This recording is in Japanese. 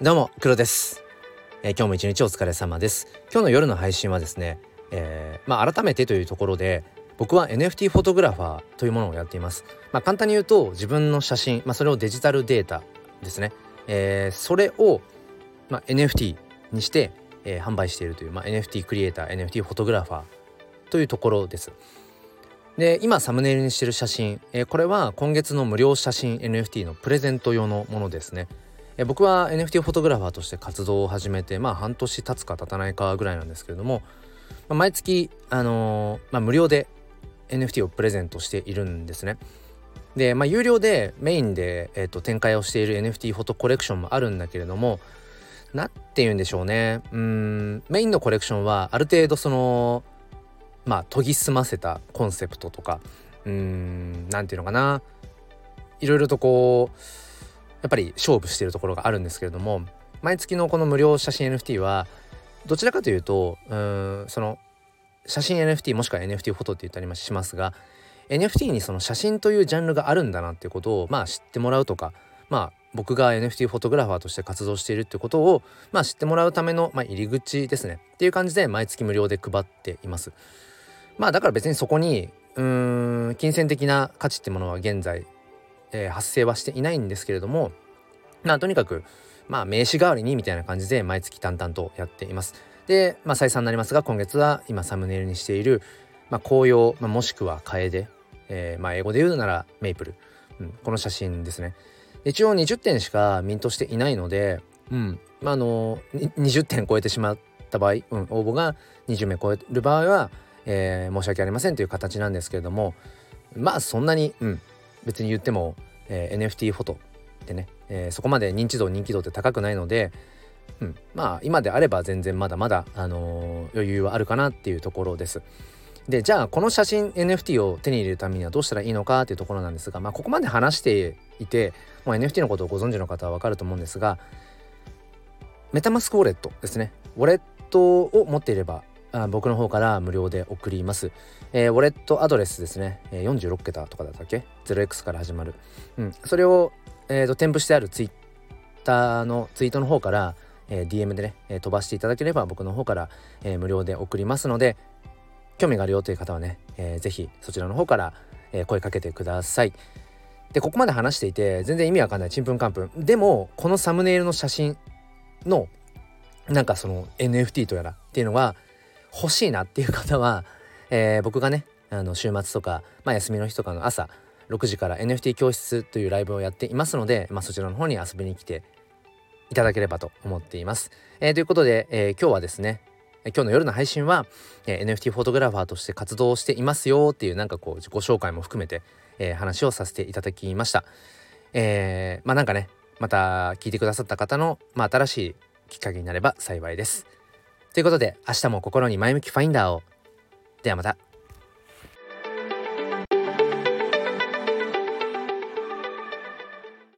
どうも黒です、今日も一日お疲れ様です。今日の夜の配信はですね、改めてというところで僕は NFT フォトグラファーというものをやっています。簡単に言うと自分の写真、それをデジタルデータですね、それを、NFT にして、販売しているという、NFT クリエイター NFT フォトグラファーというところです。で、今サムネイルにしている写真、これは今月の無料写真 NFT のプレゼント用のものですね。僕は NFT フォトグラファーとして活動を始めて、半年経つか経たないかぐらいなんですけれども、毎月、無料で NFT をプレゼントしているんですね。で、有料でメインで、展開をしている NFT フォトコレクションもあるんだけれども、なんて言うんでしょうね。メインのコレクションはある程度その研ぎ澄ませたコンセプトとか、いろいろとこうやっぱり勝負しているところがあるんですけれども、毎月のこの無料写真 NFT はどちらかというとその写真 NFT もしくは NFT フォトって言ったりもしますが、 NFT にその写真というジャンルがあるんだなっていうことを知ってもらうとか、僕が NFT フォトグラファーとして活動しているってことを知ってもらうための入り口ですねっていう感じで毎月無料で配っています。だから別にそこに金銭的な価値ってものは現在発生はしていないんですけれども、とにかく名刺代わりにみたいな感じで毎月淡々とやっています。で、再三になりますが今月は今サムネイルにしている、紅葉、もしくは楓、英語で言うならメイプル、この写真ですね。一応20点しかミントしていないので、20点超えてしまった場合、応募が20名超える場合は、申し訳ありませんという形なんですけれども、そんなに別に言っても、NFT フォトってね、そこまで認知度認知度って高くないので、今であれば全然まだまだ、余裕はあるかなっていうところです。で、じゃあこの写真 NFT を手に入れるためにはどうしたらいいのかっていうところなんですが、ここまで話していてもう NFT のことをご存知の方は分かると思うんですが、メタマスクウォレットですね。ウォレットを持っていれば僕の方から無料で送ります。ウォレットアドレスですね、46桁とかだったっけ 0x から始まる、それを、添付してあるツイッターのツイートの方から、DM でね、飛ばしていただければ僕の方から、無料で送りますので、興味があるよという方はね、ぜひそちらの方から、声かけてください。で、ここまで話していて全然意味わかんないちんぷんかんぷんでも、このサムネイルの写真のその NFT とやらっていうのが欲しいなっていう方は、僕がね週末とか、休みの日とかの朝6時から NFT 教室というライブをやっていますので、そちらの方に遊びに来ていただければと思っています。ということで、今日はですね、今日の夜の配信は、NFT フォトグラファーとして活動していますよっていう自己紹介も含めて、話をさせていただきました。また聞いてくださった方の、新しいきっかけになれば幸いです。ということで、明日も心に前向きファインダーを。ではまた。